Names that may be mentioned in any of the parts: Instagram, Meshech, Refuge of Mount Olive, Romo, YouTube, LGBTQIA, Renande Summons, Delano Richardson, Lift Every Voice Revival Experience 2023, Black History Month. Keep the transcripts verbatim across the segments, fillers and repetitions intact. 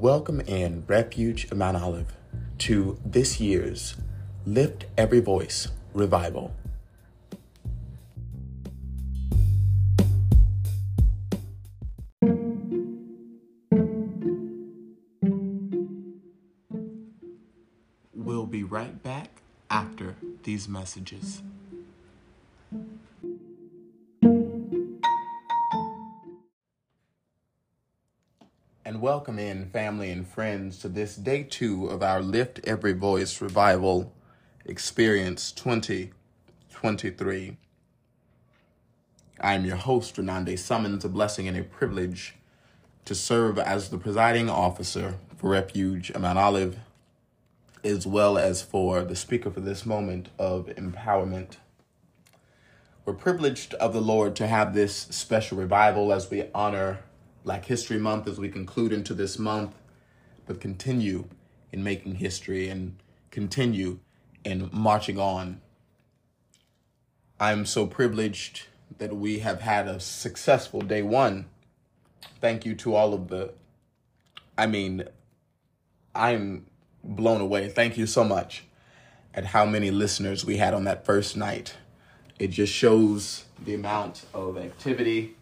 Welcome in Refuge of Mount Olive to this year's Lift Every Voice Revival. We'll be right back after these messages. And welcome in, family and friends, to this day two of our Lift Every Voice Revival Experience twenty twenty-three. I am your host, Renande Summons, a blessing and a privilege to serve as the presiding officer for Refuge of Mount Olive, as well as for the speaker for this moment of empowerment. We're privileged of the Lord to have this special revival as we honor Black History Month, as we conclude into this month, but continue in making history and continue in marching on. I'm so privileged that we have had a successful day one. Thank you to all of the, I mean, I'm blown away. Thank you so much at how many listeners we had on that first night. It just shows the amount of activity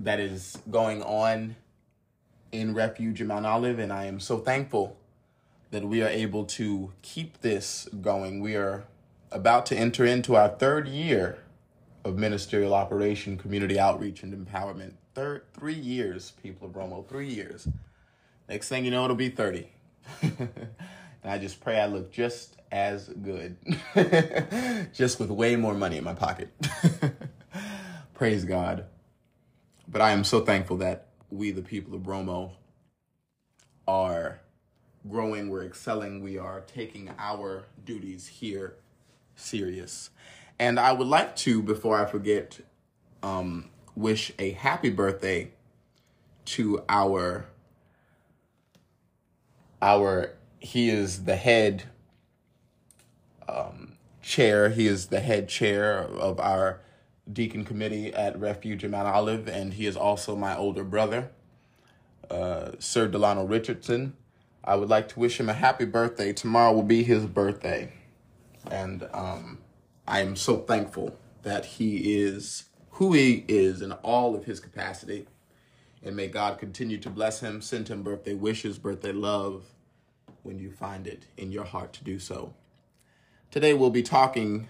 that is going on in Refuge of Mount Olive, and I am so thankful that we are able to keep this going. We are about to enter into our third year of ministerial operation, community outreach, and empowerment. Third, three years, people of Romo, three years. Next thing you know, it'll be thirty. And I just pray I look just as good, just with way more money in my pocket. Praise God. But I am so thankful that we, the people of Romo, are growing, we're excelling, we are taking our duties here serious. And I would like to, before I forget, um, wish a happy birthday to our, our, he is the head um, chair, he is the head chair of our Deacon Committee at Refuge of Mount Olive, and he is also my older brother, uh, Sir Delano Richardson. I would like to wish him a happy birthday. Tomorrow will be his birthday, and um, I am so thankful that he is who he is in all of his capacity, and may God continue to bless him, send him birthday wishes, birthday love, when you find it in your heart to do so. Today we'll be talking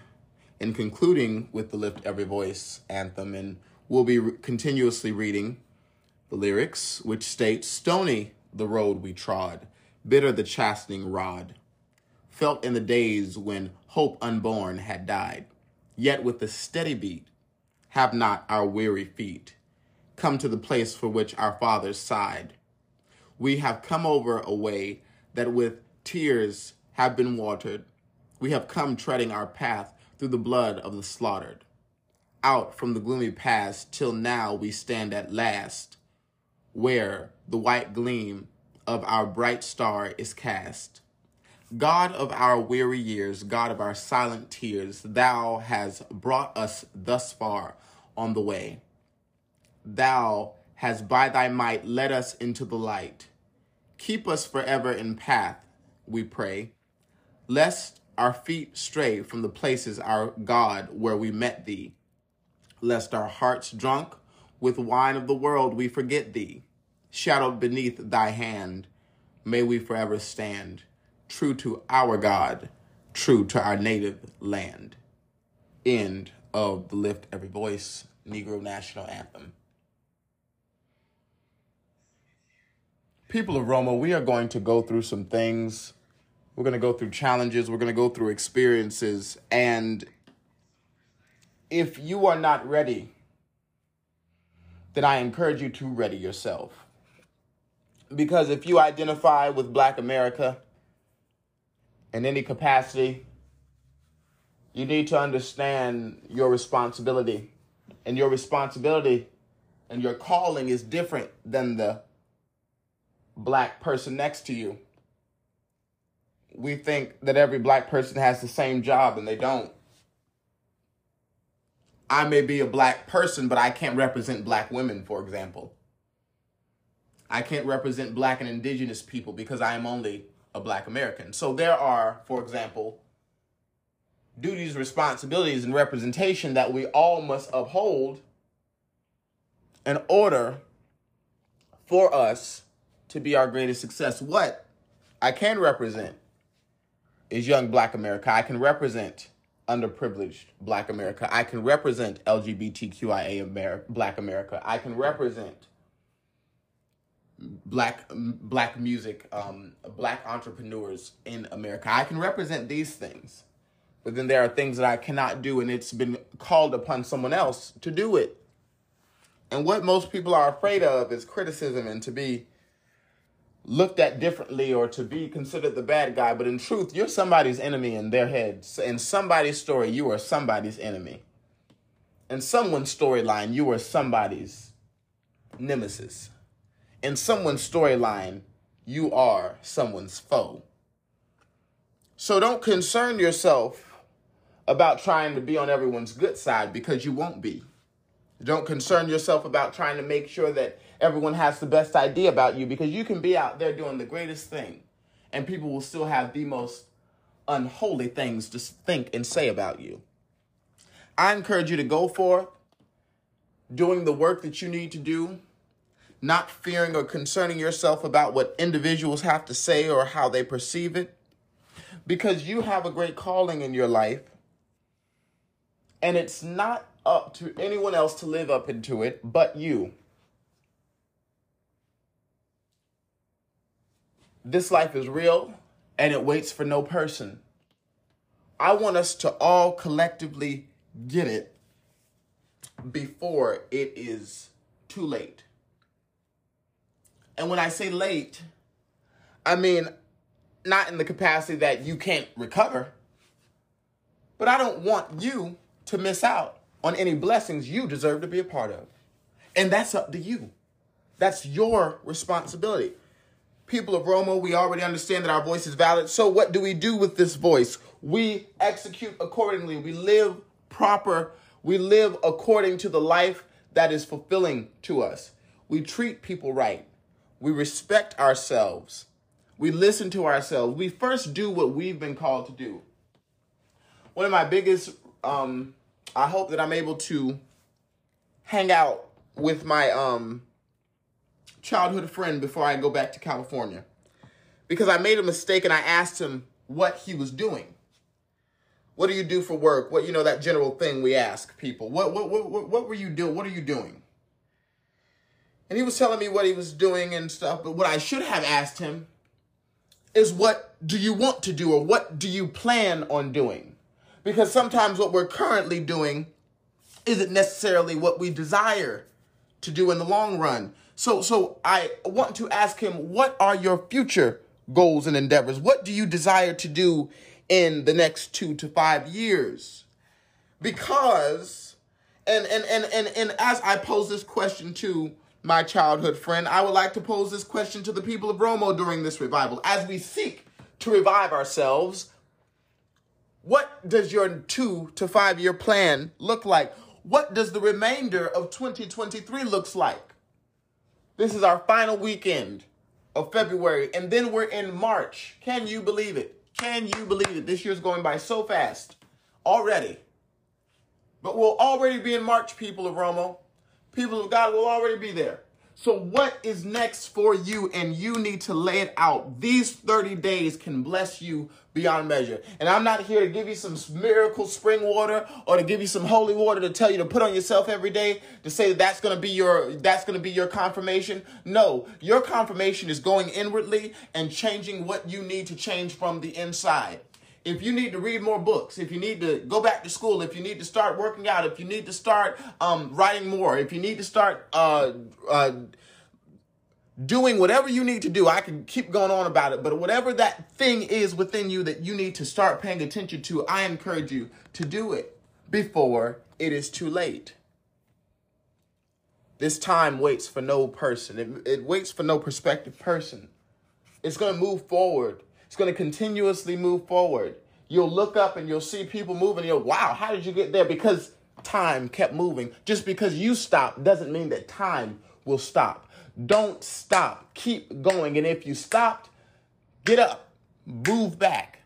and concluding with the Lift Every Voice anthem, and we'll be re- continuously reading the lyrics, which states, "Stony the road we trod, bitter the chastening rod, felt in the days when hope unborn had died, yet with a steady beat, have not our weary feet come to the place for which our fathers sighed. We have come over a way that with tears have been watered, we have come treading our path through the blood of the slaughtered. Out from the gloomy past till now we stand at last, where the white gleam of our bright star is cast. God of our weary years, God of our silent tears, thou hast brought us thus far on the way. Thou hast by thy might led us into the light. Keep us forever in path, we pray, lest our feet stray from the places, our God, where we met thee. Lest our hearts drunk with wine of the world, we forget thee. Shadowed beneath thy hand, may we forever stand, true to our God, true to our native land." End of the Lift Every Voice Negro National Anthem. People of Romo, we are going to go through some things. We're going to go through challenges. We're going to go through experiences. And if you are not ready, then I encourage you to ready yourself. Because if you identify with Black America in any capacity, you need to understand your responsibility. And your responsibility and your calling is different than the Black person next to you. We think that every Black person has the same job, and they don't. I may be a Black person, but I can't represent Black women, for example. I can't represent Black and Indigenous people because I am only a Black American. So there are, for example, duties, responsibilities, and representation that we all must uphold in order for us to be our greatest success. What I can represent is young Black America. I can represent underprivileged Black America. I can represent L G B T Q I A Ameri- Black America. I can represent Black Black music, um, Black entrepreneurs in America. I can represent these things, but then there are things that I cannot do, and it's been called upon someone else to do it. And what most people are afraid of is criticism and to be looked at differently or to be considered the bad guy. But in truth, you're somebody's enemy in their heads. In somebody's story, you are somebody's enemy. In someone's storyline, you are somebody's nemesis. In someone's storyline, you are someone's foe. So don't concern yourself about trying to be on everyone's good side, because you won't be. Don't concern yourself about trying to make sure that everyone has the best idea about you, because you can be out there doing the greatest thing and people will still have the most unholy things to think and say about you. I encourage you to go forth doing the work that you need to do, not fearing or concerning yourself about what individuals have to say or how they perceive it, because you have a great calling in your life, and it's not up to anyone else to live up into it but you. This life is real, and it waits for no person. I want us to all collectively get it before it is too late. And when I say late, I mean not in the capacity that you can't recover, but I don't want you to miss out on any blessings you deserve to be a part of. And that's up to you. That's your responsibility. People of Romo, we already understand that our voice is valid. So what do we do with this voice? We execute accordingly. We live proper. We live according to the life that is fulfilling to us. We treat people right. We respect ourselves. We listen to ourselves. We first do what we've been called to do. One of my biggest... um. I hope that I'm able to hang out with my um, childhood friend before I go back to California, because I made a mistake and I asked him what he was doing. What do you do for work? What, you know, that general thing we ask people. What what what what were you doing? What are you doing? And he was telling me what he was doing and stuff. But what I should have asked him is, what do you want to do, or what do you plan on doing? Because sometimes what we're currently doing isn't necessarily what we desire to do in the long run. So so I want to ask him, what are your future goals and endeavors? What do you desire to do in the next two to five years? Because, and, and, and, and, and as I pose this question to my childhood friend, I would like to pose this question to the people of Romo during this revival. As we seek to revive ourselves, what does your two to five year plan look like? What does the remainder of twenty twenty-three looks like? This is our final weekend of February, and then we're in March. Can you believe it? Can you believe it? This year's going by so fast already. But we'll already be in March, people of Romo. People of God will already be there. So what is next for you? And you need to lay it out. These thirty days can bless you beyond measure. And I'm not here to give you some miracle spring water or to give you some holy water to tell you to put on yourself every day to say that that's going to be your that's going to be your confirmation. No, your confirmation is going inwardly and changing what you need to change from the inside. If you need to read more books, if you need to go back to school, if you need to start working out, if you need to start um, writing more, if you need to start uh, uh, doing whatever you need to do, I can keep going on about it. But whatever that thing is within you that you need to start paying attention to, I encourage you to do it before it is too late. This time waits for no person. It, it waits for no prospective person. It's going to move forward. It's going to continuously move forward. You'll look up and you'll see people moving. You'll, wow, how did you get there? Because time kept moving. Just because you stopped doesn't mean that time will stop. Don't stop. Keep going. And if you stopped, get up. Move back.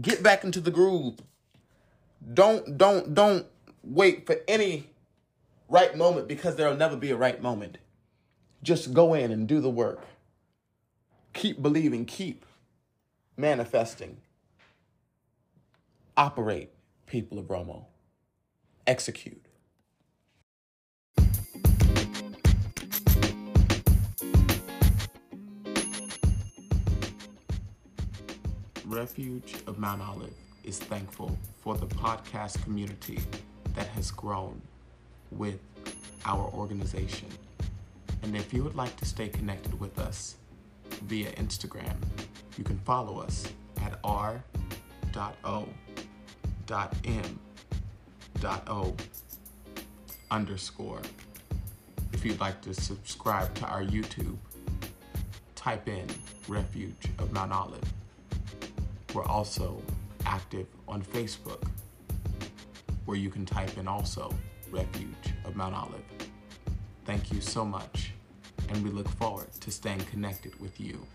Get back into the groove. Don't, don't, don't wait for any right moment, because there'll never be a right moment. Just go in and do the work. Keep believing. Keep manifesting. Operate, people of Romo. Execute. Refuge of Mount Olive is thankful for the podcast community that has grown with our organization. And if you would like to stay connected with us via Instagram, you can follow us at r dot o dot m dot o underscore. If you'd like to subscribe to our YouTube, type in Refuge of Mount Olive. We're also active on Facebook, where you can type in also Refuge of Mount Olive. Thank you so much, and we look forward to staying connected with you.